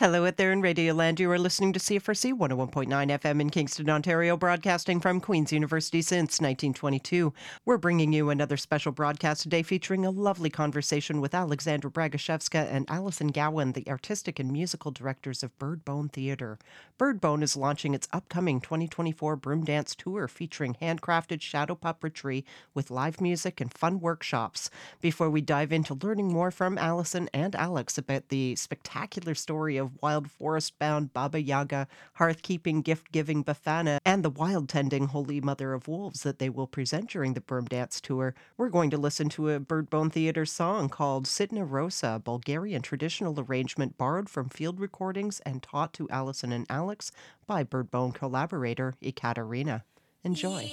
Hello out there in Radioland. You are listening to CFRC 101.9 FM in Kingston, Ontario, broadcasting from Queen's University since 1922. We're bringing you another special broadcast today featuring a lovely conversation with Aleksandra Bragoszewska and Alison Gowan, the artistic and musical directors of Birdbone Theatre. Birdbone is launching its upcoming 2024 Broom Dance Tour featuring handcrafted shadow puppetry with live music and fun workshops. Before we dive into learning more from Alison and Alex about the spectacular story of wild forest-bound Baba Yaga, hearth-keeping, gift-giving Befana, and the wild-tending Holy Mother of Wolves that they will present during the Broom Dance Tour, we're going to listen to a Birdbone Theatre song called Sitna Rosa, a Bulgarian traditional arrangement borrowed from field recordings and taught to Alison and Alex by Birdbone collaborator Ekaterina. Enjoy.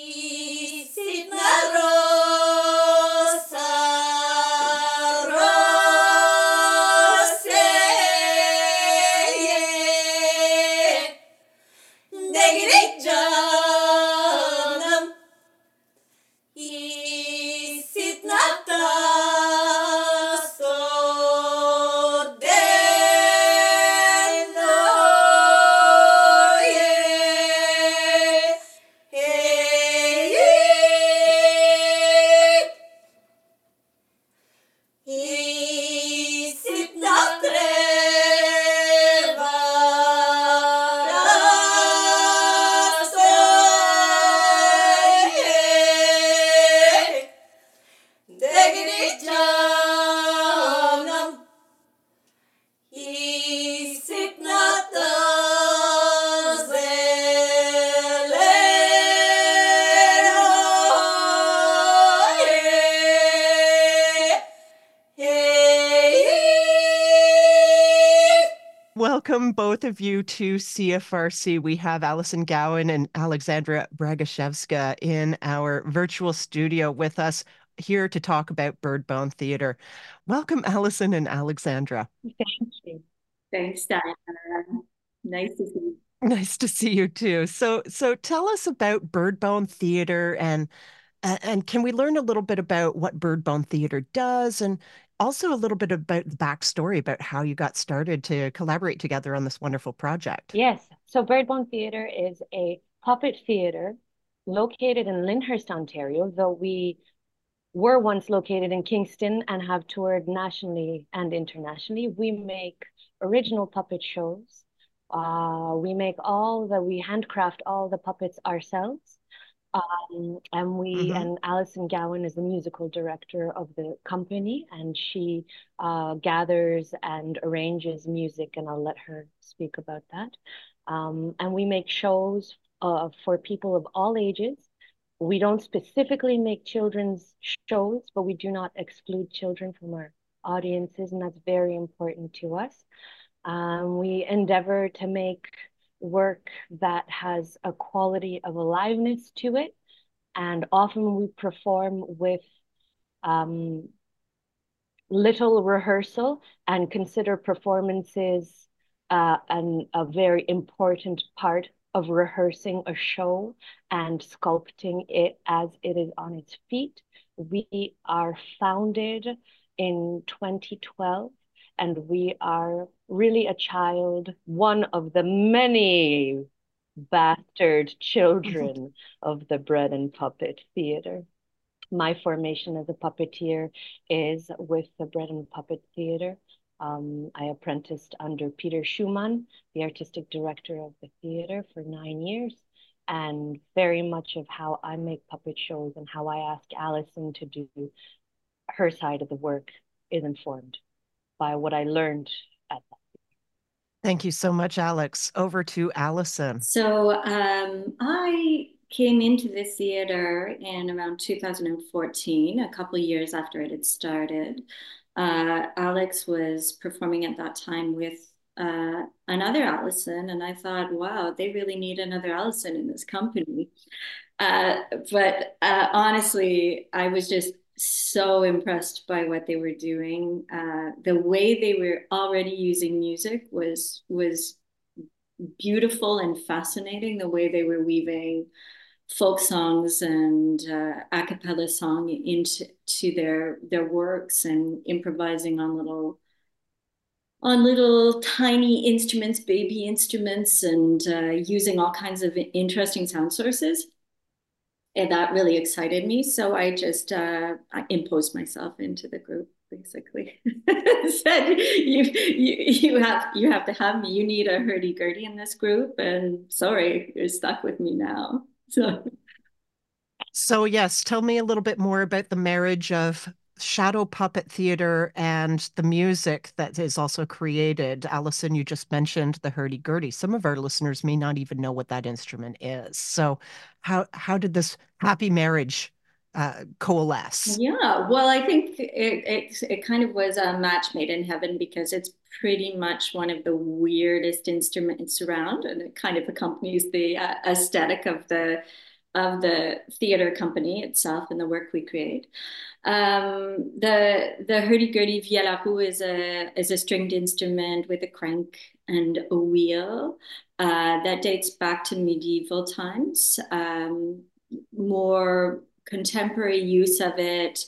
Welcome, both of you, to CFRC. We have Alison Gowan and Aleksandra Bragoszewska in our virtual studio with us here to talk about Birdbone Theatre. Welcome, Alison and Aleksandra. Thank you. Thanks, Diana. Nice to see you. Nice to see you, too. So tell us about Birdbone Theatre, and can we learn a little bit about what Birdbone Theatre does, and also a little bit about the backstory about how you got started to collaborate together on this wonderful project? Yes. So Birdbone Theatre is a puppet theatre located in Lyndhurst, Ontario, though we were once located in Kingston and have toured nationally and internationally. We make original puppet shows. We handcraft all the puppets ourselves. And Alison Gowan is the musical director of the company, and she gathers and arranges music, and I'll let her speak about that. And we make shows for people of all ages. We don't specifically make children's shows, but we do not exclude children from our audiences, and that's very important to us. We endeavor to make work that has a quality of aliveness to it, and often we perform with little rehearsal and consider performances a very important part of rehearsing a show and sculpting it as it is on its feet. We are founded in 2012, and we are really a child, one of the many bastard children of the Bread and Puppet Theatre. My formation as a puppeteer is with the Bread and Puppet Theatre. I apprenticed under Peter Schumann, the artistic director of the theatre, for 9 years. And very much of how I make puppet shows and how I ask Alison to do her side of the work is informed by what I learned at that. Thank you so much, Alex. Over to Alison. So I came into this theater in around 2014, a couple of years after it had started. Alex was performing at that time with another Alison, and I thought, wow, they really need another Alison in this company. But honestly, I was just so impressed by what they were doing. The way they were already using music was beautiful and fascinating. The way they were weaving folk songs and a cappella song into their works and improvising on little on little tiny instruments, baby instruments, and using all kinds of interesting sound sources. And that really excited me. So I just I imposed myself into the group, basically. Said, you have to have me. You need a hurdy-gurdy in this group. And sorry, you're stuck with me now. So yes, tell me a little bit more about the marriage of shadow puppet theater and the music that is also created. Alison, you just mentioned the hurdy-gurdy. Some of our listeners may not even know what that instrument is. So how did this happy marriage coalesce? Yeah, well, I think it kind of was a match made in heaven, because it's pretty much one of the weirdest instruments around, and it kind of accompanies the aesthetic of the theater company itself and the work we create. The hurdy-gurdy vielle à roue is a stringed instrument with a crank and a wheel that dates back to medieval times. More contemporary use of it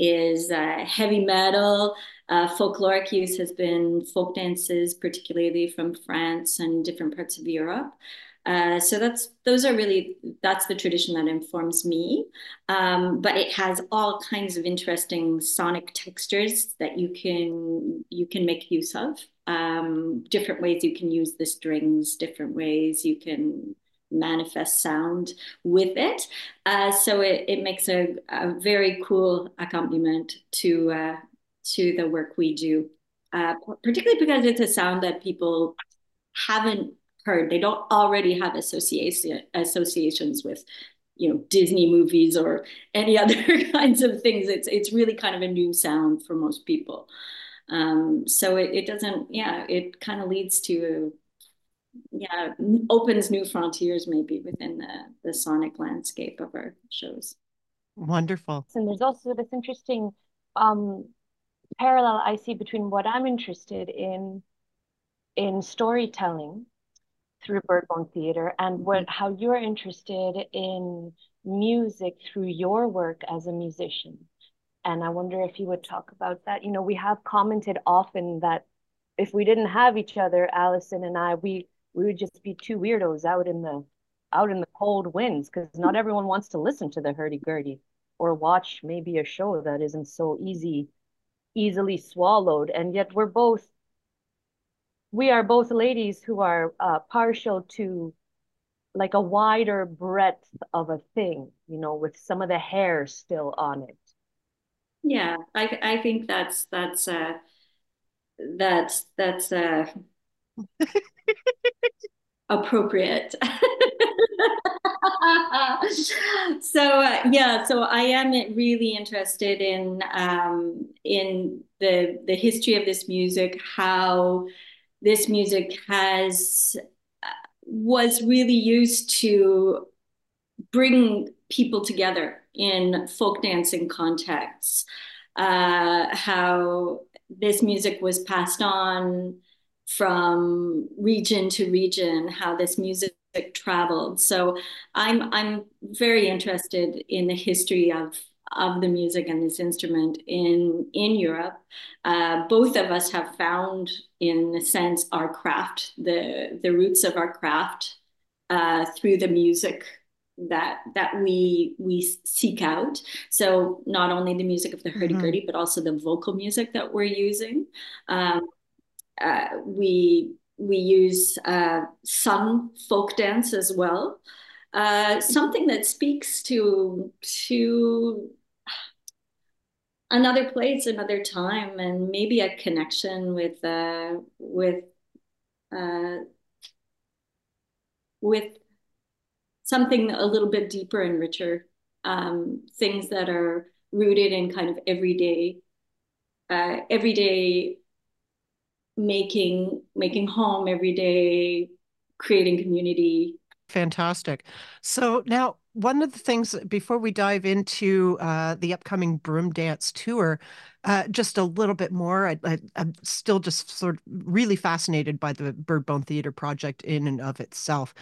is heavy metal. Folkloric use has been folk dances, particularly from France and different parts of Europe. So that's the tradition that informs me. But it has all kinds of interesting sonic textures that you can make use of. Different ways you can use the strings, different ways you can manifest sound with it. So it makes a very cool accompaniment to the work we do, particularly because it's a sound that people haven't heard. They don't already have associations with, Disney movies or any other kinds of things. It's really kind of a new sound for most people. So it kind of leads to, opens new frontiers maybe within the sonic landscape of our shows. Wonderful. And there's also this interesting parallel I see between what I'm interested in storytelling through Birdbone Theatre and how you're interested in music through your work as a musician. And I wonder if you would talk about that. We have commented often that if we didn't have each other, Alison and I, we would just be two weirdos out in the cold winds, because not everyone wants to listen to the hurdy-gurdy or watch maybe a show that isn't so easily swallowed. And yet we are both ladies who are partial to like a wider breadth of a thing, with some of the hair still on it. Yeah, I think that's appropriate. So I am really interested in the history of this music, how this music was really used to bring people together in folk dancing contexts, how this music was passed on from region to region, how this music traveled. So I'm very interested in the history of the music and this instrument in Europe. Both of us have found, in a sense, our craft, the roots of our craft through the music that we seek out. So not only the music of the hurdy-gurdy, but also the vocal music that we're using. We use sung folk dance as well. Something that speaks to another place, another time, and maybe a connection with something a little bit deeper and richer, things that are rooted in kind of everyday making home, everyday creating community. Fantastic. So now, one of the things, before we dive into the upcoming Broom Dance tour, just a little bit more, I'm still just sort of really fascinated by the Birdbone Theatre project in and of itself.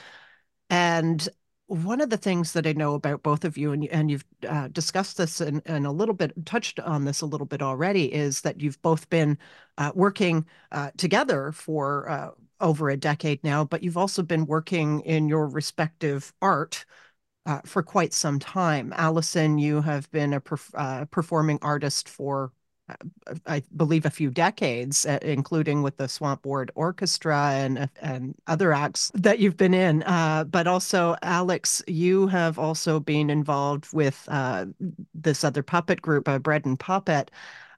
And one of the things that I know about both of you, and you've discussed this and a little bit, touched on this a little bit already, is that you've both been working together for over a decade now, but you've also been working in your respective art for quite some time. Alison, you have been a performing artist for, I believe, a few decades, including with the Swamp Ward Orchestra and other acts that you've been in. But also, Alex, you have also been involved with this other puppet group, Bread and Puppet.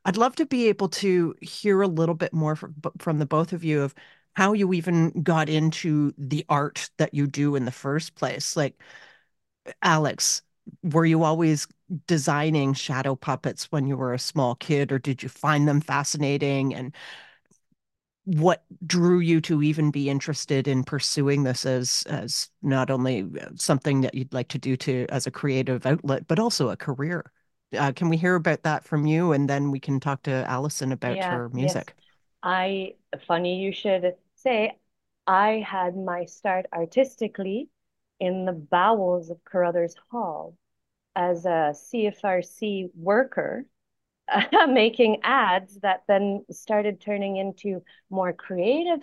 I'd love to be able to hear a little bit more from the both of you of how you even got into the art that you do in the first place. Like, Alex, were you always designing shadow puppets when you were a small kid, or did you find them fascinating? And what drew you to even be interested in pursuing this as not only something that you'd like to do to as a creative outlet, but also a career? Can we hear about that from you? And then we can talk to Alison about her music. Yes. Funny you should say, I had my start artistically in the bowels of Carruthers Hall as a CFRC worker, making ads that then started turning into more creative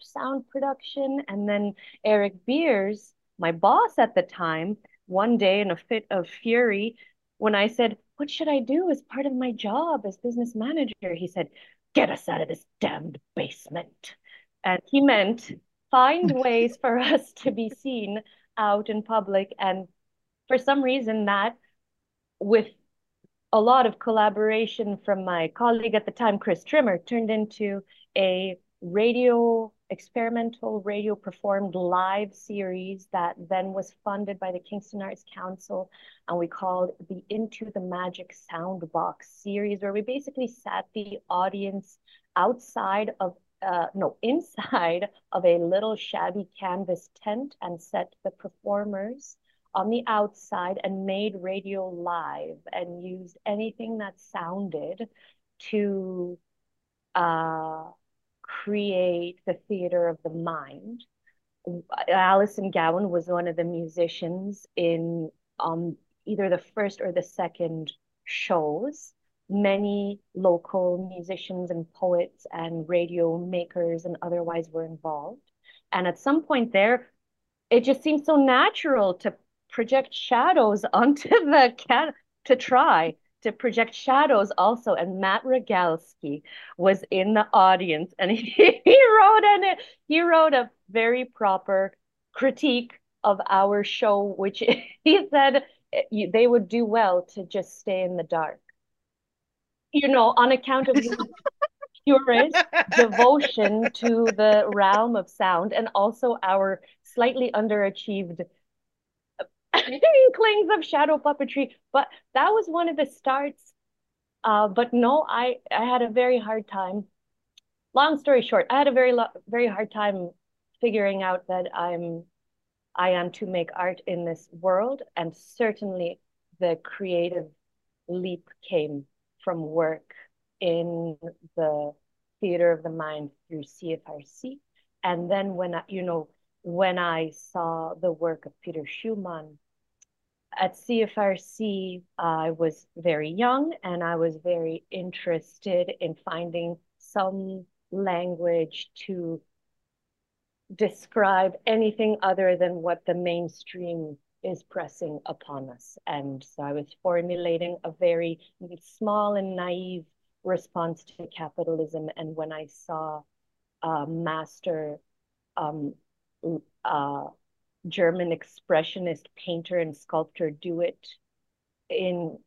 sound production. And then Eric Beers, my boss at the time, one day in a fit of fury, when I said, what should I do as part of my job as business manager? He said, get us out of this damned basement. And he meant find ways for us to be seen out in public. And for some reason, that, with a lot of collaboration from my colleague at the time, Chris Trimmer, turned into a experimental radio performed live series that then was funded by the Kingston Arts Council, and we called the Into the Magic Soundbox series, where we basically sat the audience inside of a little shabby canvas tent and set the performers on the outside and made radio live and used anything that sounded to create the theater of the mind. Alison Gowan was one of the musicians in either the first or the second shows. Many local musicians and poets and radio makers and otherwise were involved. And at some point there, it just seemed so natural to project shadows onto the cat, to try to project shadows also. And Matt Rogalski was in the audience, and he wrote a very proper critique of our show, which he said they would do well to just stay in the dark. You know, on account of your purest devotion to the realm of sound, and also our slightly underachieved inklings of shadow puppetry. But that was one of the starts. But no, I had a very hard time. Long story short, I had a very hard time figuring out that I am to make art in this world, and certainly the creative leap came from work in the theater of the mind through CFRC. And then when I saw the work of Peter Schumann at CFRC, I was very young and I was very interested in finding some language to describe anything other than what the mainstream is pressing upon us. And so I was formulating a very small and naive response to capitalism. And when I saw master German expressionist painter and sculptor do it in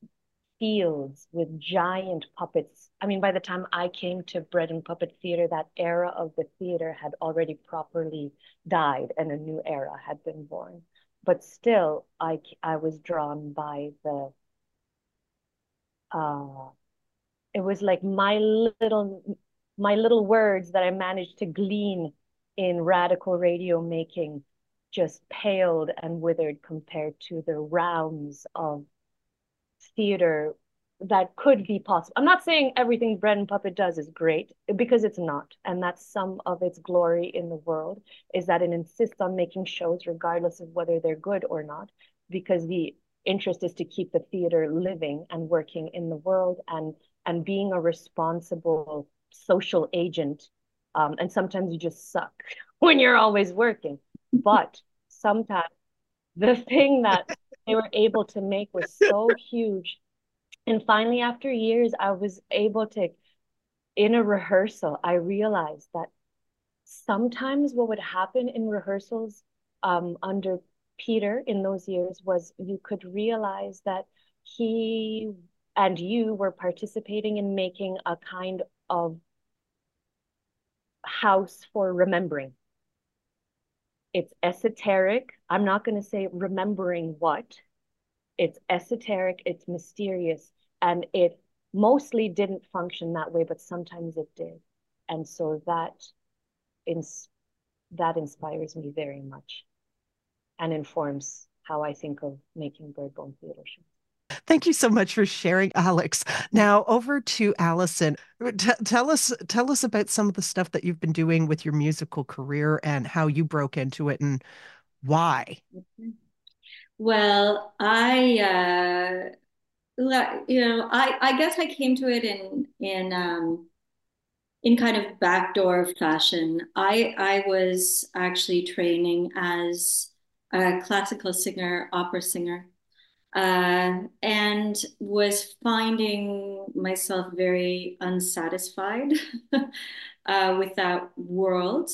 fields with giant puppets. I mean, by the time I came to Bread and Puppet Theatre, that era of the theatre had already properly died and a new era had been born. But still, I was drawn by the, it was like my little words that I managed to glean in radical radio making just paled and withered compared to the realms of theater that could be possible. I'm not saying everything Bread and Puppet does is great, because it's not. And that's some of its glory in the world, is that it insists on making shows regardless of whether they're good or not, because the interest is to keep the theater living and working in the world, and being a responsible social agent. And sometimes you just suck when you're always working. But sometimes the thing that they were able to make was so huge. And finally, after years, I was able to, in a rehearsal, I realized that sometimes what would happen in rehearsals under Peter in those years was you could realize that he and you were participating in making a kind of house for remembering. It's esoteric. I'm not going to say remembering what. It's esoteric, it's mysterious, and it mostly didn't function that way, but sometimes it did. And so that inspires me very much and informs how I think of making Birdbone Theatre shows. Thank you so much for sharing, Alex. Now over to Alison. Tell us about some of the stuff that you've been doing with your musical career and how you broke into it and why. Well, I guess I came to it in kind of backdoor fashion. I was actually training as a classical singer, opera singer. And was finding myself very unsatisfied with that world.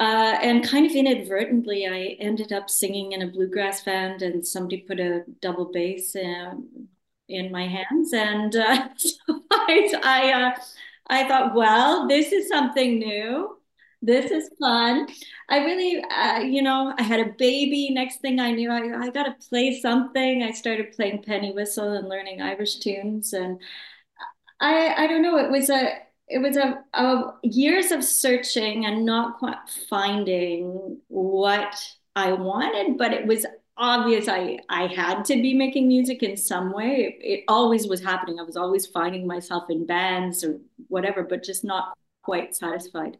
And kind of inadvertently, I ended up singing in a bluegrass band, and somebody put a double bass in my hands. And so I thought, well, this is something new. This is fun. I really, I had a baby. Next thing I knew, I got to play something. I started playing penny whistle and learning Irish tunes. And I don't know, it was years of searching and not quite finding what I wanted, but it was obvious I had to be making music in some way. It always was happening. I was always finding myself in bands or whatever, but just not quite satisfied.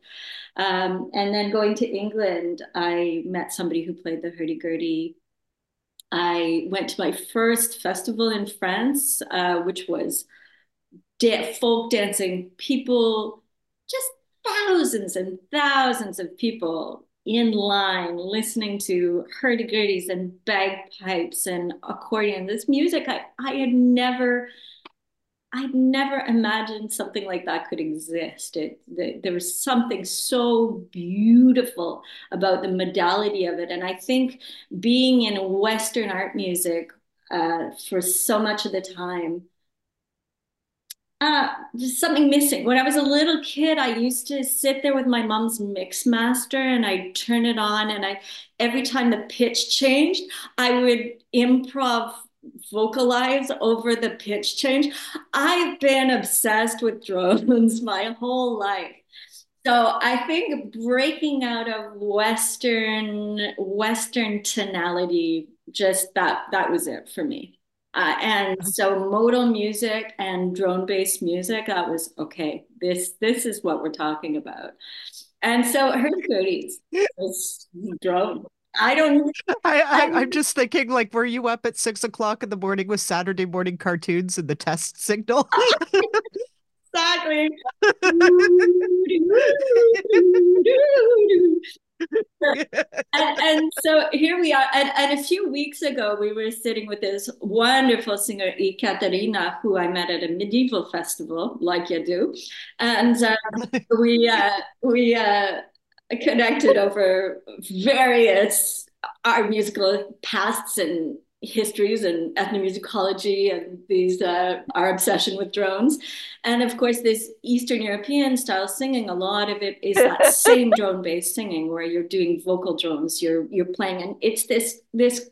And then going to England, I met somebody who played the hurdy-gurdy. I went to my first festival in France, which was folk dancing, people, just thousands and thousands of people in line listening to hurdy-gurdies and bagpipes and accordion. This music I'd never imagined something like that could exist. There was something so beautiful about the modality of it. And I think being in Western art music for so much of the time, there's something missing. When I was a little kid, I used to sit there with my mom's Mixmaster and I'd turn it on, and every time the pitch changed, I would improv vocalize over the pitch change. I've been obsessed with drones my whole life. So I think breaking out of Western tonality, just that was it for me. And so modal music and drone-based music, that was okay. This is what we're talking about. And so hurdy-gurdies, drone. I don't. I'm just thinking, like, were you up at 6 o'clock in the morning with Saturday morning cartoons and the test signal? Exactly. and so here we are. And a few weeks ago, we were sitting with this wonderful singer, Ekaterina, who I met at a medieval festival, like you do, and we connected over various our musical pasts and histories and ethnomusicology and these our obsession with drones, and of course this Eastern European style singing, a lot of it is that same drone based singing where you're doing vocal drones, you're playing, and it's this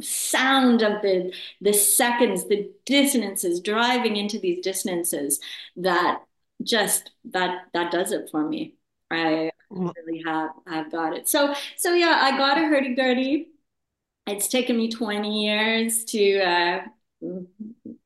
sound of the seconds, the dissonances, driving into these dissonances that just that does it for me. I really have got it. So yeah, I got a hurdy-gurdy. It's taken me 20 years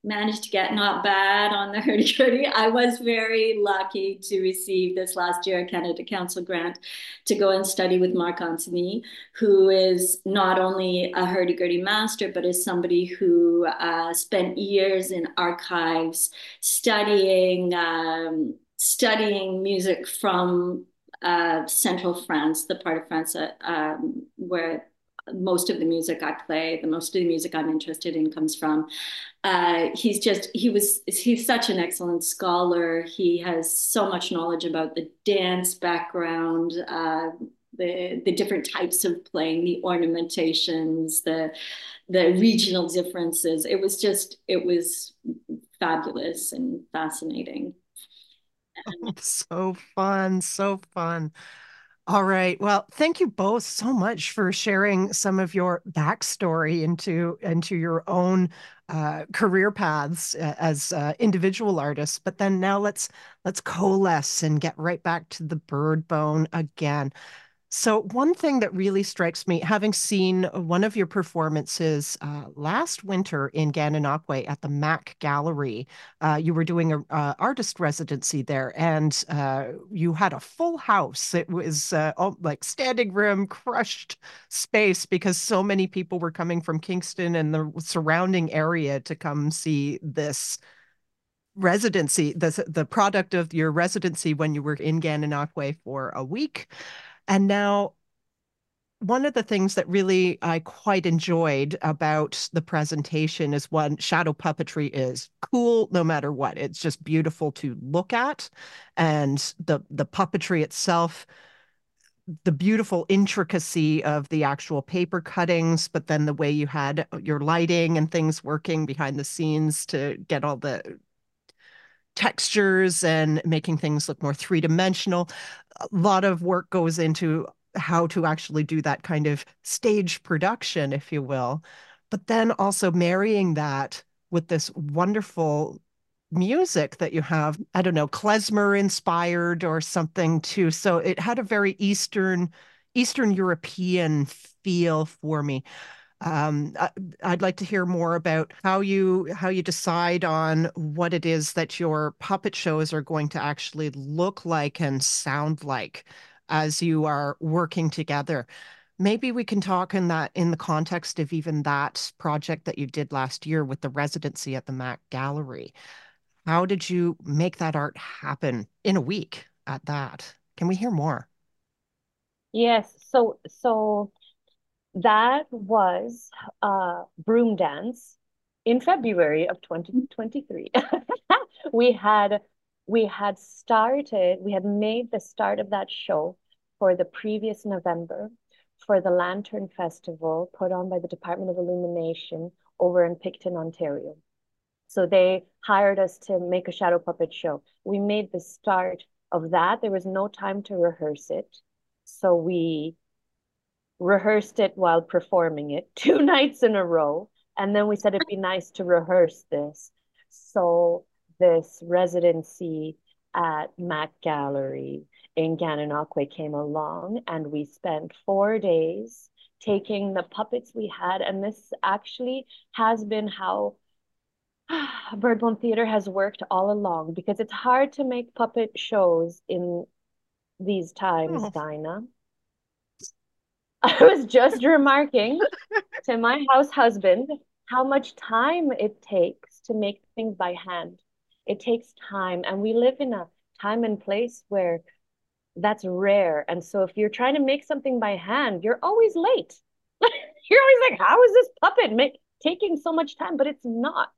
managed to get not bad on the hurdy-gurdy. I was very lucky to receive this last year a Canada Council grant to go and study with Marc Antony, who is not only a hurdy-gurdy master, but is somebody who spent years in archives studying, music from central France, the part of France that, where most of the music I play, most of the music I'm interested in comes from. He's such an excellent scholar. He has so much knowledge about the dance background, the different types of playing, the ornamentations, the regional differences. It was fabulous and fascinating. So fun. All right. Well, thank you both so much for sharing some of your backstory into your own career paths as individual artists. But then now let's coalesce and get right back to the Birdbone again. So one thing that really strikes me, having seen one of your performances last winter in Gananoque at the Mac Gallery, you were doing an artist residency there, and you had a full house. It was like standing room, crushed space, because so many people were coming from Kingston and the surrounding area to come see this residency, the product of your residency when you were in Gananoque for a week. And now, one of the things that really I quite enjoyed about the presentation is, one, shadow puppetry is cool no matter what. It's just beautiful to look at. And the puppetry itself, the beautiful intricacy of the actual paper cuttings, but then the way you had your lighting and things working behind the scenes to get all the textures and making things look more three-dimensional. A lot of work goes into how to actually do that kind of stage production, if you will, but then also marrying that with this wonderful music that you have, I don't know, klezmer inspired or something too. So it had a very Eastern European feel for me. I'd like to hear more about how you decide on what it is that your puppet shows are going to actually look like and sound like as you are working together. Maybe we can talk in the context of even that project that you did last year with the residency at the Mac Gallery. How did you make that art happen in a week at that? Can we hear more? Yes. So that was Broom Dance in February of 2023. We had made the start of that show for the previous November for the Lantern Festival put on by the Department of Illumination over in Picton, Ontario. So they hired us to make a shadow puppet show. We made the start of that. There was no time to rehearse it. So we rehearsed it while performing it 2 nights in a row, and then we said it'd be nice to rehearse this. So this residency at Mac Gallery in Gananoque came along, and we spent 4 days taking the puppets we had, and this actually has been how Birdbone Theatre has worked all along, because it's hard to make puppet shows in these times, Dinah. I was just remarking to my house husband how much time it takes to make things by hand. It takes time, and we live in a time and place where that's rare. And so if you're trying to make something by hand, you're always late. You're always like, how is this puppet taking so much time? But it's not.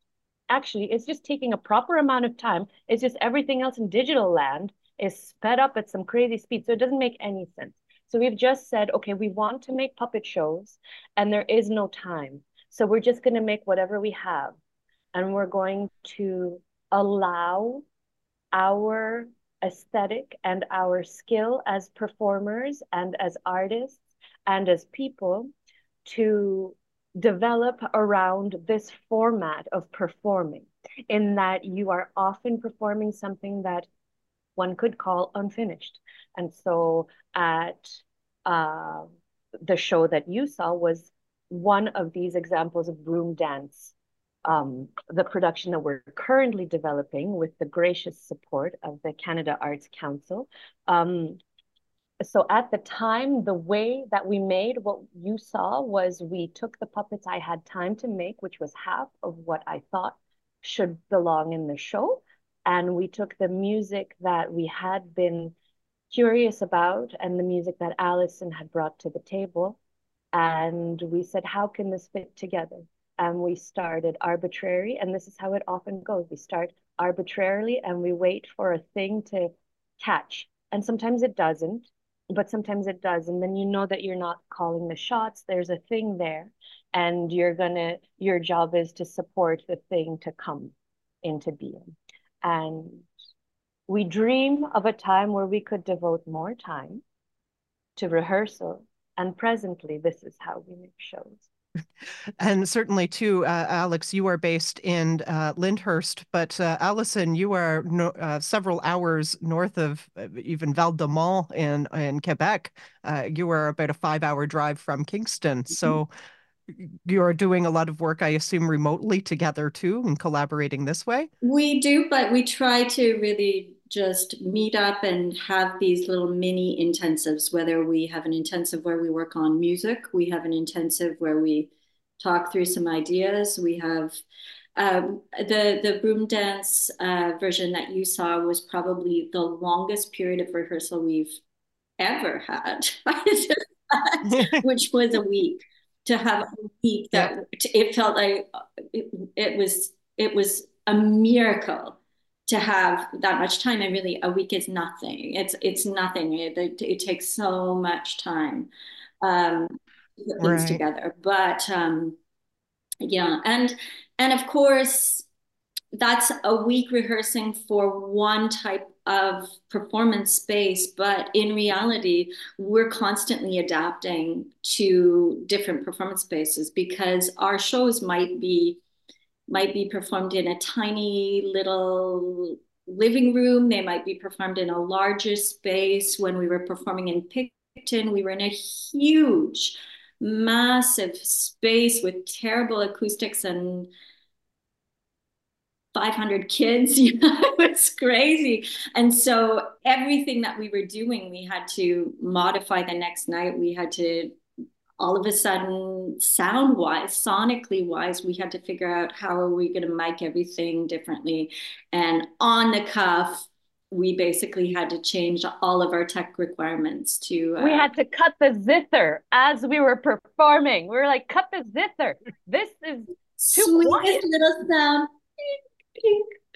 Actually, it's just taking a proper amount of time. It's just everything else in digital land is sped up at some crazy speed. So it doesn't make any sense. So we've just said, okay, we want to make puppet shows and there is no time. So we're just going to make whatever we have, and we're going to allow our aesthetic and our skill as performers and as artists and as people to develop around this format of performing, in that you are often performing something that one could call unfinished. And so at the show that you saw was one of these examples of Broom Dance the production that we're currently developing with the gracious support of the Canada Arts Council. So at the time, the way that we made what you saw was we took the puppets I had time to make, which was half of what I thought should belong in the show. And we took the music that we had been curious about and the music that Alison had brought to the table. And we said, how can this fit together? And we started arbitrary, and this is how it often goes. We start arbitrarily and we wait for a thing to catch. And sometimes it doesn't, but sometimes it does. And then you know that you're not calling the shots. There's a thing there, and your job is to support the thing to come into being. And we dream of a time where we could devote more time to rehearsal. And presently, this is how we make shows. And certainly, too, Alex, you are based in Lyndhurst, but Alison, you are several hours north of even Val-de-Mont in Quebec. You are about a 5-hour drive from Kingston. Mm-hmm. So you are doing a lot of work, I assume, remotely together, too, and collaborating this way? We do, but we try to really just meet up and have these little mini intensives, whether we have an intensive where we work on music, we have an intensive where we talk through some ideas. We have the Broom Dance version that you saw was probably the longest period of rehearsal we've ever had, which was a week. To have a week that it felt like it was a miracle to have that much time. And really, a week is nothing. It's nothing. It takes so much time to put things together. But yeah, and of course, that's a week rehearsing for one type of performance space, but in reality, we're constantly adapting to different performance spaces because our shows might be performed in a tiny little living room. They might be performed in a larger space. When we were performing in Picton, we were in a huge, massive space with terrible acoustics and 500 kids, you know, it's crazy. And so everything that we were doing, we had to modify the next night. We had to, all of a sudden, sound-wise, sonically-wise, we had to figure out how are we going to mic everything differently. And on the cuff, we basically had to change all of our tech requirements to... we had to cut the zither as we were performing. We were like, cut the zither. This is too quiet. Little sound.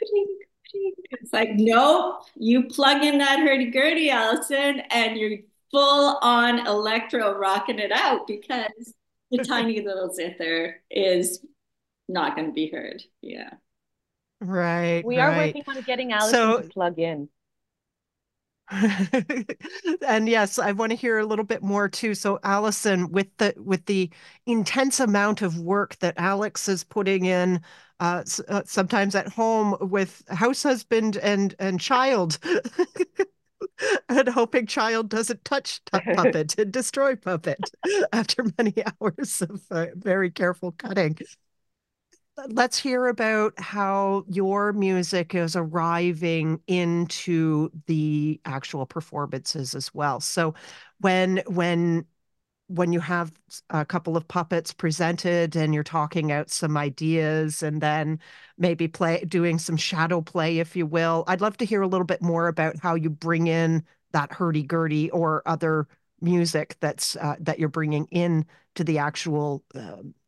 It's like, nope, you plug in that hurdy-gurdy, Alison, and you're full on electro rocking it out because the tiny little zither is not going to be heard. Yeah. Right. We are working on getting Alison to plug in. And yes, I want to hear a little bit more too. So Alison, with the intense amount of work that Alex is putting in, sometimes at home with house husband and child, and hoping child doesn't touch puppet and destroy puppet after many hours of very careful cutting. Let's hear about how your music is arriving into the actual performances as well. So when you have a couple of puppets presented and you're talking out some ideas and then maybe doing some shadow play, if you will, I'd love to hear a little bit more about how you bring in that hurdy-gurdy or other music that's that you're bringing in to the actual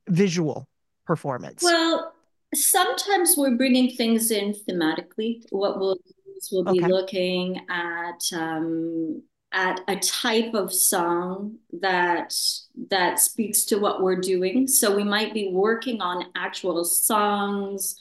visual performance. Well, sometimes we're bringing things in thematically. What we'll do is we'll be looking at a type of song that speaks to what we're doing. So we might be working on actual songs.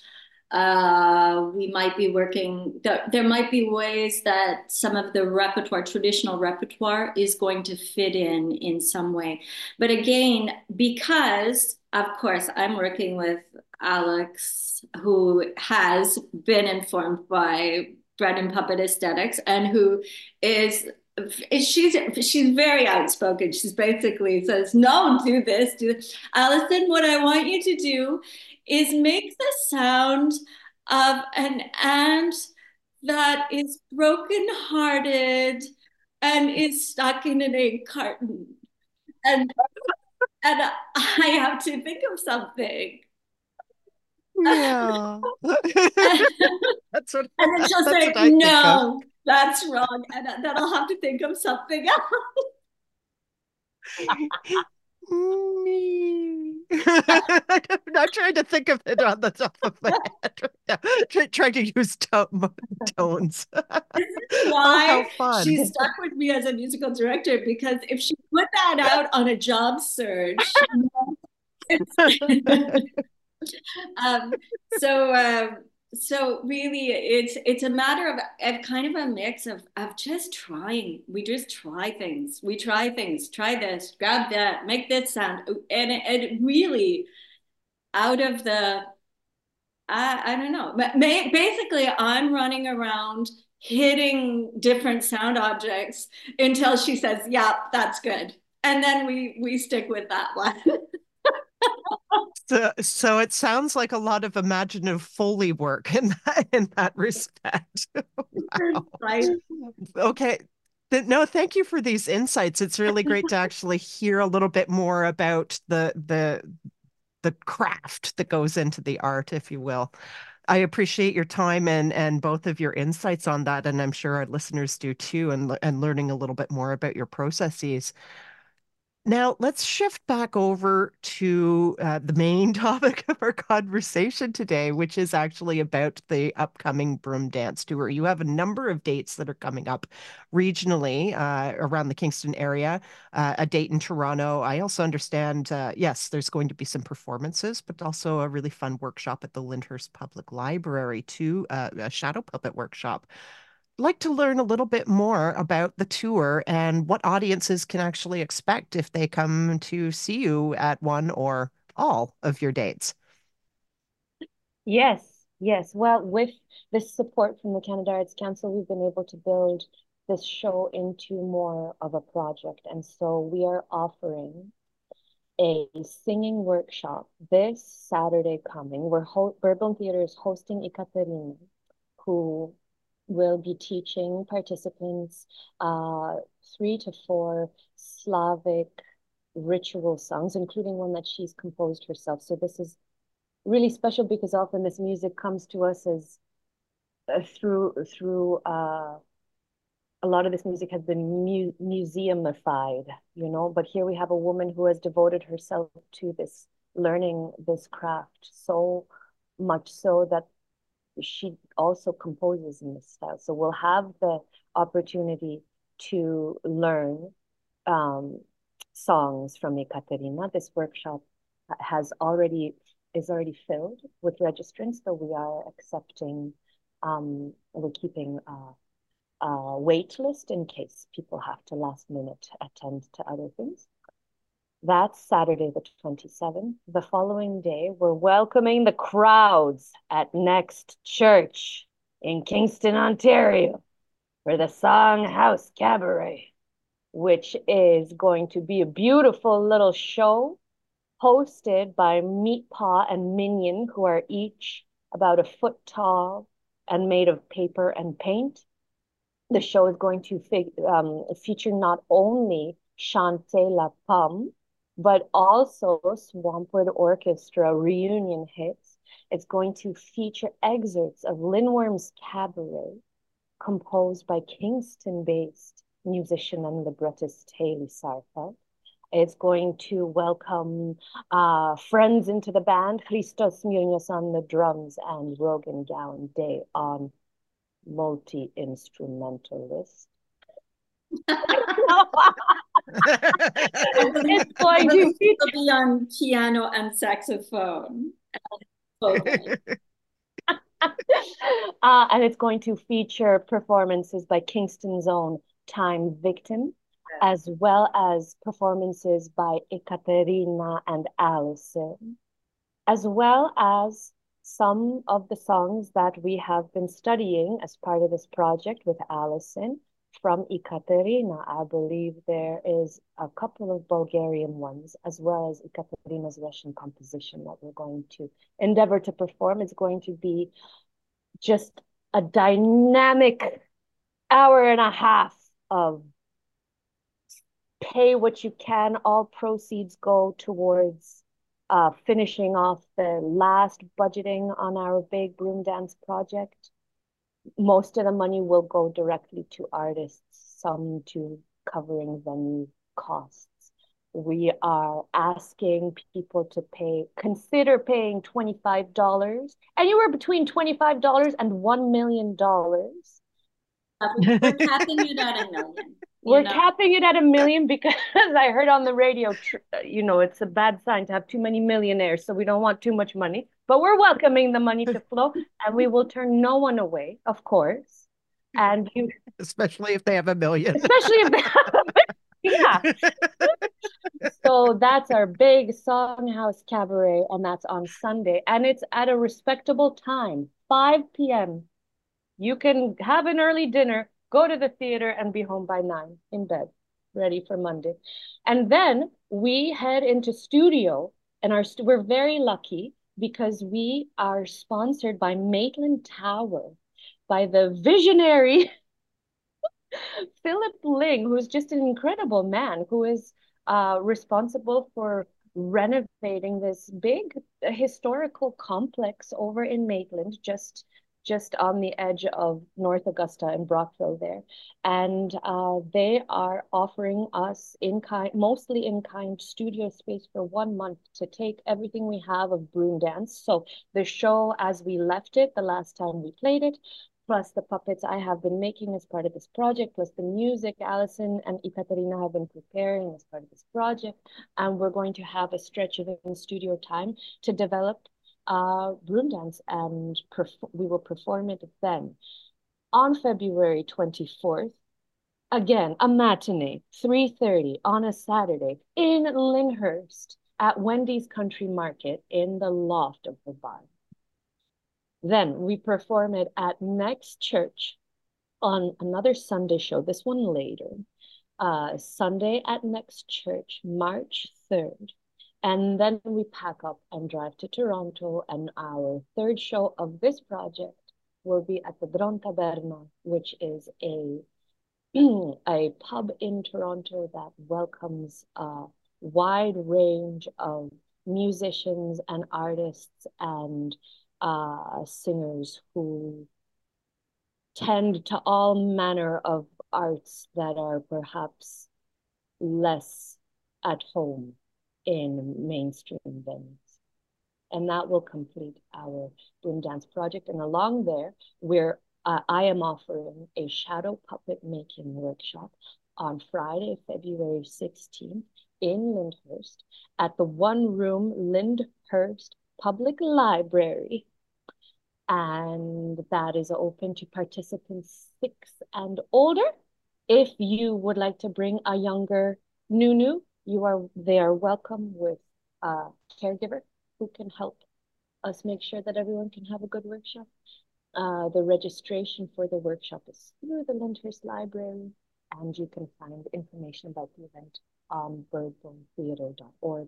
We might be working, there might be ways that some of the repertoire, traditional repertoire, is going to fit in some way. But again, because of course I'm working with Alex, who has been informed by Bread and Puppet aesthetics and who is, she's very outspoken. She's basically says, no, do this, do this. Alison, what I want you to do is make the sound of an ant that is broken-hearted and is stuck in an egg carton. And I have to think of something. Yeah. That's what, and then she'll say, no, that's wrong. And then I'll have to think of something else. Me. I'm not trying to think of it on the top of my head right now. Trying to use tones. This is why she stuck with me as a musical director, because if she put that out on a job search, so really it's a matter of kind of a mix of just trying. We just try things. We try things, try this, grab that, make this sound. And really out of the, I don't know, but basically I'm running around hitting different sound objects until she says, yeah, that's good. And then we stick with that one. So it sounds like a lot of imaginative Foley work in that respect. Wow. Right. Okay. No, thank you for these insights. It's really great to actually hear a little bit more about the craft that goes into the art, if you will. I appreciate your time and both of your insights on that, and I'm sure our listeners do too, and learning a little bit more about your processes. Now, let's shift back over to the main topic of our conversation today, which is actually about the upcoming Broom Dance Tour. You have a number of dates that are coming up regionally around the Kingston area, a date in Toronto. I also understand, yes, there's going to be some performances, but also a really fun workshop at the Lyndhurst Public Library too, a shadow puppet workshop. Like to learn a little bit more about the tour and what audiences can actually expect if they come to see you at one or all of your dates. Yes. Well, with the support from the Canada Arts Council, we've been able to build this show into more of a project. And so we are offering a singing workshop this Saturday coming. Birdbone Theatre is hosting Ekaterina, who will be teaching participants 3 to 4 Slavic ritual songs, including one that she's composed herself. So this is really special because often this music comes to us as through a lot of this music has been museumified, you know, but here we have a woman who has devoted herself to this, learning this craft so much so that she also composes in this style. So we'll have the opportunity to learn songs from Ekaterina. This workshop is already filled with registrants, so we are accepting, we're keeping a wait list in case people have to last minute attend to other things. That's Saturday the 27th. The following day, we're welcoming the crowds at Next Church in Kingston, Ontario, for the Song House Cabaret, which is going to be a beautiful little show hosted by Meatpaw and Minion, who are each about a foot tall and made of paper and paint. The show is going to feature not only Chanter La Pomme, but also Swamp Ward Orchestra reunion hits. It's going to feature excerpts of Lindworm's Cabaret, composed by Kingston-based musician and librettist Hailey Sarka. It's going to welcome friends into the band, Christos Munoz on the drums and Rogan Gowan Day on multi-instrumentalist. It's going to be on piano and saxophone. And it's going to feature performances by Kingston's own Time Victim, as well as performances by Ekaterina and Alison, as well as some of the songs that we have been studying as part of this project with Alison, From Ekaterina, I believe there is a couple of Bulgarian ones, as well as Ekaterina's Russian composition that we're going to endeavor to perform. It's going to be just a dynamic hour and a half of pay what you can. All proceeds go towards finishing off the last budgeting on our big Broom Dance project. Most of the money will go directly to artists, some to covering venue costs. We are asking people to consider paying $25, anywhere between $25 and $1 million. We're capping it at $1 million. We're capping it at $1 million because I heard on the radio, you know, it's a bad sign to have too many millionaires, so we don't want too much money. But we're welcoming the money to flow, and we will turn no one away, of course. And you, especially if they have $1 million. Especially if they have $1 million. Yeah. So that's our big Song House Cabaret, and that's on Sunday. And it's at a respectable time, 5 p.m. You can have an early dinner, go to the theater, and be home by 9 in bed, ready for Monday. And then we head into studio, and we're very lucky, because we are sponsored by Maitland Tower, by the visionary Philip Ling, who's just an incredible man, who is responsible for renovating this big historical complex over in Maitland, just on the edge of North Augusta and Brockville there. And they are offering us mostly in kind studio space for 1 month to take everything we have of Broom Dance. So the show as we left it the last time we played it, plus the puppets I have been making as part of this project, plus the music Alison and Ekaterina have been preparing as part of this project. And we're going to have a stretch of in-studio time to develop Broom Dance, and we will perform it then. On February 24th, again, a matinee, 3:30 on a Saturday in Lyndhurst at Wendy's Country Market in the loft of the barn. Then we perform it at Next Church on another Sunday show, this one later, Sunday at Next Church, March 3rd. And then we pack up and drive to Toronto, and our third show of this project will be at the Drom Taberna, which is a pub in Toronto that welcomes a wide range of musicians and artists and singers who tend to all manner of arts that are perhaps less at home in mainstream venues. And that will complete our Broom Dance project. And along there, I am offering a shadow puppet making workshop on Friday, February 16th in Lyndhurst at the one-room Lyndhurst Public Library. And that is open to participants 6 and older. If you would like to bring a younger Nunu, they are welcome with a caregiver who can help us make sure that everyone can have a good workshop. The registration for the workshop is through the Lyndhurst Library, and you can find information about the event on birdbonetheatre.org.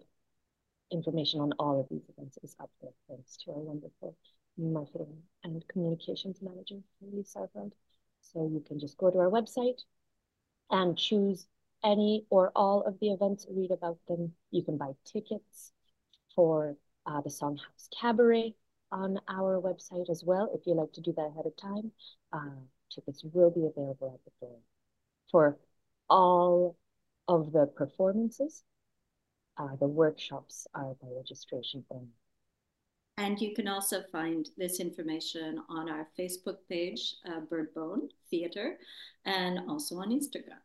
Information on all of these events is up there, thanks to our wonderful marketing and communications manager, Hailey Sarka. So you can just go to our website and choose any or all of the events, read about them. You can buy tickets for the Song House Cabaret on our website as well, if you like to do that ahead of time. Tickets will be available at the door. For all of the performances, the workshops are by registration only. And you can also find this information on our Facebook page, Birdbone Theatre, and also on Instagram.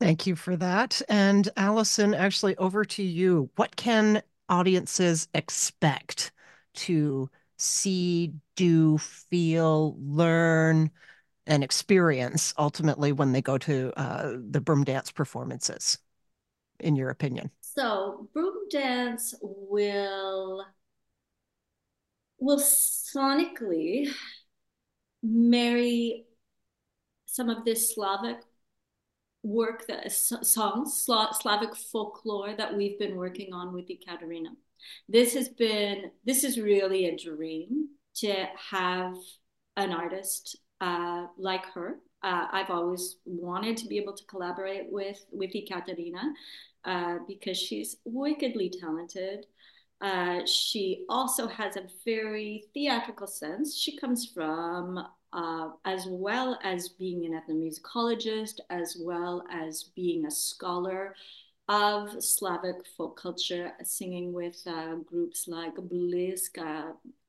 Thank you for that. And Alison, actually over to you. What can audiences expect to see, do, feel, learn, and experience ultimately when they go to the Broom Dance performances, in your opinion? So Broom Dance will sonically marry some of this Slavic work, that is songs, Slavic folklore that we've been working on with Ekaterina. This is really a dream to have an artist like her. I've always wanted to be able to collaborate with Ekaterina because she's wickedly talented. She also has a very theatrical sense. She comes from, as well as being an ethnomusicologist, as well as being a scholar of Slavic folk culture, singing with groups like Blisk,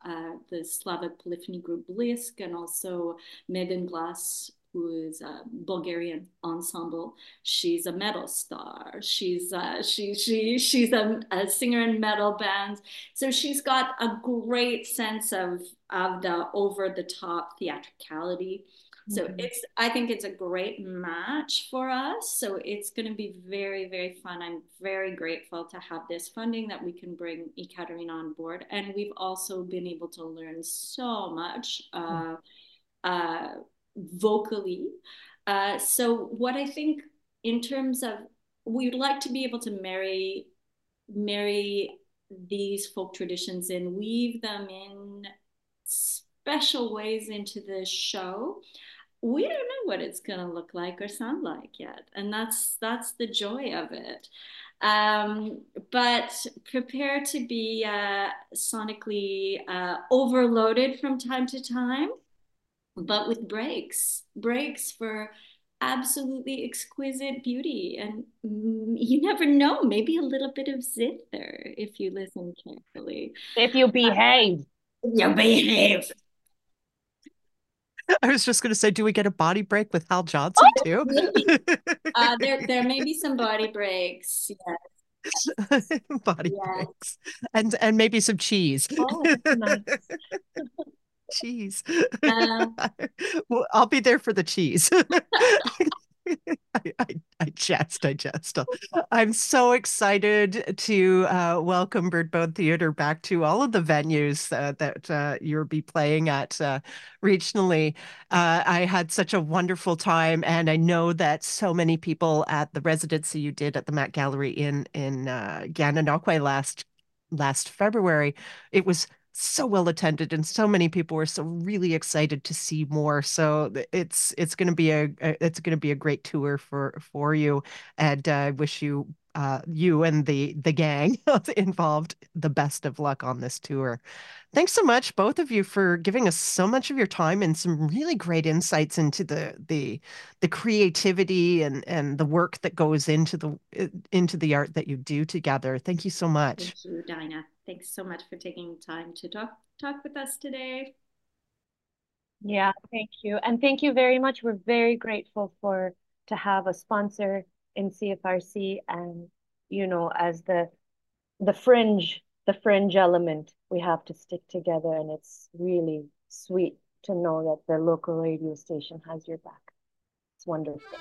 the Slavic polyphony group Blisk, and also Meden Glas, who is a Bulgarian ensemble. She's a metal star. She's she's a singer in metal bands. So she's got a great sense of the over the top theatricality. So I think it's a great match for us. So it's going to be very, very fun. I'm very grateful to have this funding that we can bring Ekaterina on board. And we've also been able to learn so much vocally. So what I think in terms of, we'd like to be able to marry these folk traditions and weave them in special ways into the show. We don't know what it's going to look like or sound like yet. And that's the joy of it. But prepare to be sonically overloaded from time to time, but with breaks for absolutely exquisite beauty. And you never know, maybe a little bit of zit there if you listen carefully. If you behave. I was just going to say, do we get a body break with Hal Johnson too? There may be some body breaks, yes. Body breaks. And maybe some cheese. Oh, that's nice. Cheese. Well, I'll be there for the cheese. I jest. I'm so excited to welcome Birdbone Theatre back to all of the venues that you'll be playing at regionally. I had such a wonderful time, and I know that so many people at the residency you did at the Mac Gallery in Gananoque last February, it was so well attended, and so many people were so really excited to see more. So it's going to be a great tour for you, and I wish you you and the gang involved the best of luck on this tour. Thanks so much, both of you, for giving us so much of your time and some really great insights into the creativity and the work that goes into the art that you do together. Thank you so much. Thank you, Dinah. Thanks so much for taking time to talk with us today. Yeah, thank you. And thank you very much. We're very grateful to have a sponsor in CFRC, and, you know, as the fringe element, we have to stick together, and it's really sweet to know that the local radio station has your back. It's wonderful.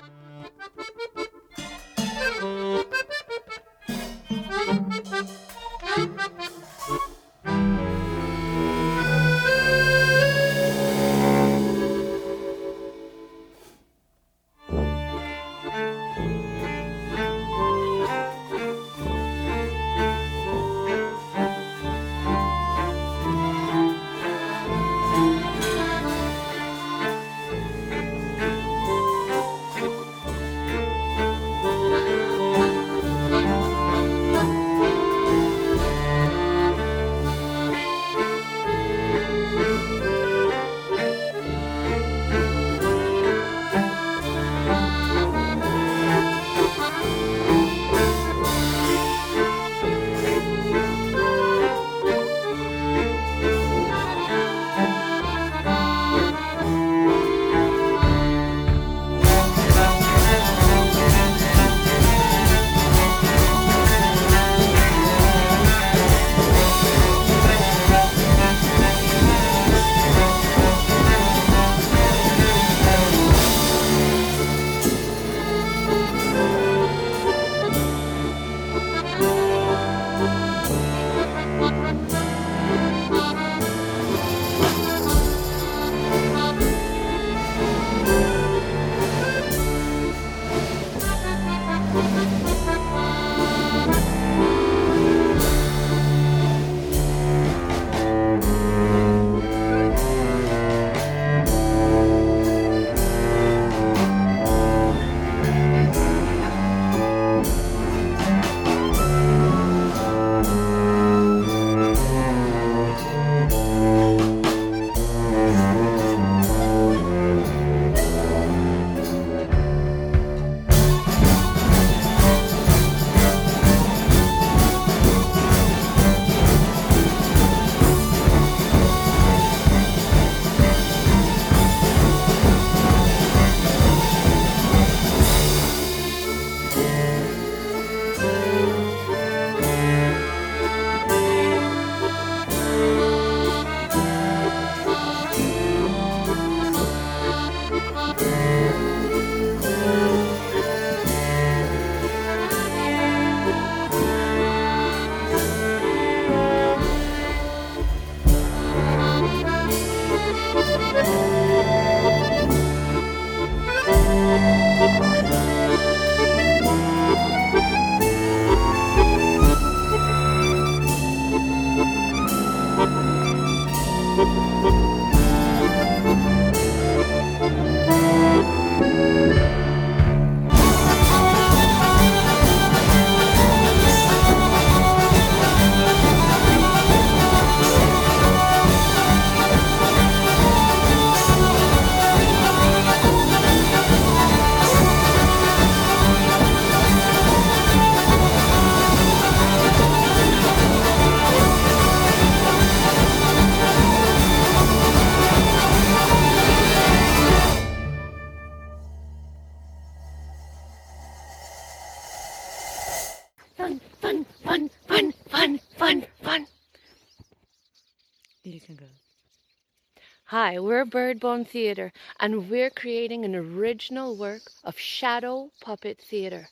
Hi, we're Birdbone Theatre, and we're creating an original work of shadow puppet theatre,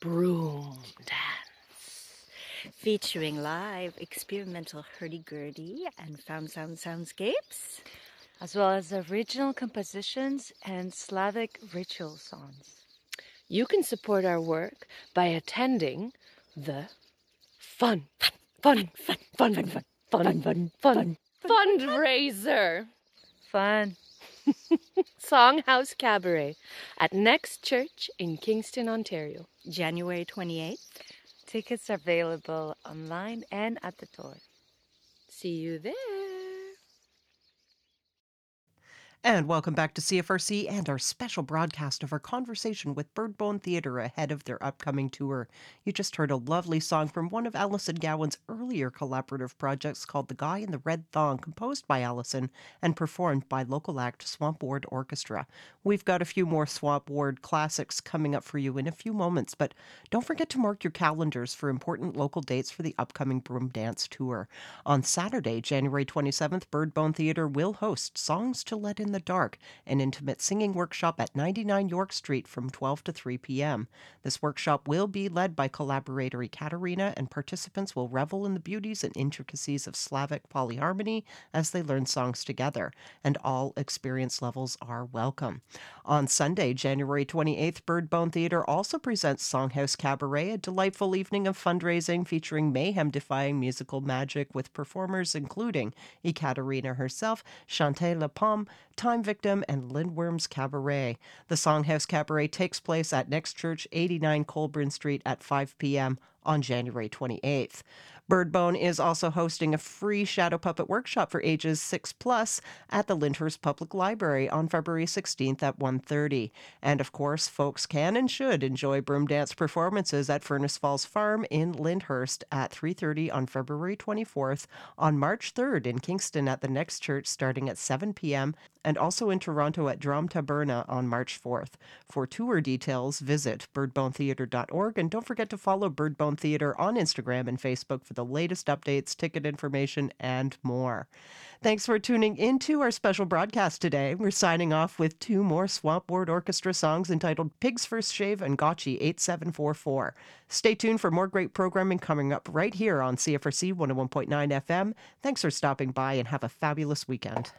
Broom Dance, featuring live experimental hurdy-gurdy and found sound soundscapes, as well as original compositions and Slavic ritual songs. You can support our work by attending the fun fundraiser. Fun. Song House Cabaret at Next Church in Kingston, Ontario. January 28th. Tickets are available online and at the door. See you there. And welcome back to CFRC and our special broadcast of our conversation with Birdbone Theatre ahead of their upcoming tour. You just heard a lovely song from one of Alison Gowan's earlier collaborative projects called The Guy in the Red Thong, composed by Alison and performed by local act Swamp Ward Orchestra. We've got a few more Swamp Ward classics coming up for you in a few moments, but don't forget to mark your calendars for important local dates for the upcoming Broom Dance Tour. On Saturday, January 27th, Birdbone Theatre will host Songs to Let In the Dark, an intimate singing workshop at 99 York Street from 12 to 3 p.m. This workshop will be led by collaborator Ekaterina, and participants will revel in the beauties and intricacies of Slavic polyharmony as they learn songs together, and all experience levels are welcome. On Sunday, January 28th, Birdbone Theatre also presents Song House Cabaret, a delightful evening of fundraising featuring mayhem-defying musical magic with performers including Ekaterina herself, Chanter La Pomme, Time Victim, and Lindworm's Cabaret. The Song House Cabaret takes place at Next Church, 89 Colburn Street at 5 p.m. on January 28th. Birdbone is also hosting a free shadow puppet workshop for ages 6 plus at the Lyndhurst Public Library on February 16th at 1:30. And of course, folks can and should enjoy broom dance performances at Furnace Falls Farm in Lyndhurst at 3:30 on February 24th, on March 3rd in Kingston at the Next Church starting at 7 p.m., and also in Toronto at Drom Taberna on March 4th. For tour details, visit birdbonetheatre.org, and don't forget to follow Birdbone Theatre on Instagram and Facebook for the latest updates, ticket information, and more. Thanks for tuning into our special broadcast today. We're signing off with two more Swamp Ward Orchestra songs entitled Pig's First Shave and Gotchi 8744. Stay tuned for more great programming coming up right here on CFRC 101.9 FM. Thanks for stopping by and have a fabulous weekend.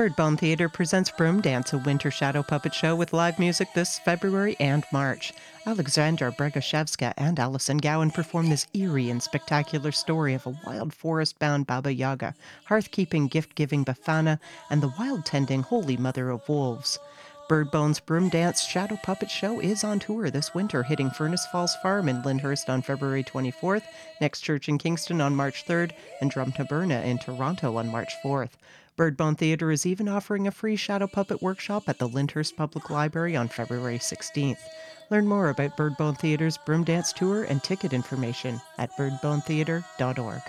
Birdbone Theatre presents Broom Dance, a winter shadow puppet show with live music this February and March. Aleksandra Bragoszewska and Alison Gowan perform this eerie and spectacular story of a wild forest-bound Baba Yaga, hearth-keeping, gift-giving Befana, and the wild-tending Holy Mother of Wolves. Birdbone's Broom Dance Shadow Puppet Show is on tour this winter, hitting Furnace Falls Farm in Lyndhurst on February 24th, Next Church in Kingston on March 3rd, and Drom Taberna in Toronto on March 4th. Birdbone Theatre is even offering a free shadow puppet workshop at the Lyndhurst Public Library on February 16th. Learn more about Birdbone Theatre's Broom Dance Tour and ticket information at birdbonetheatre.org.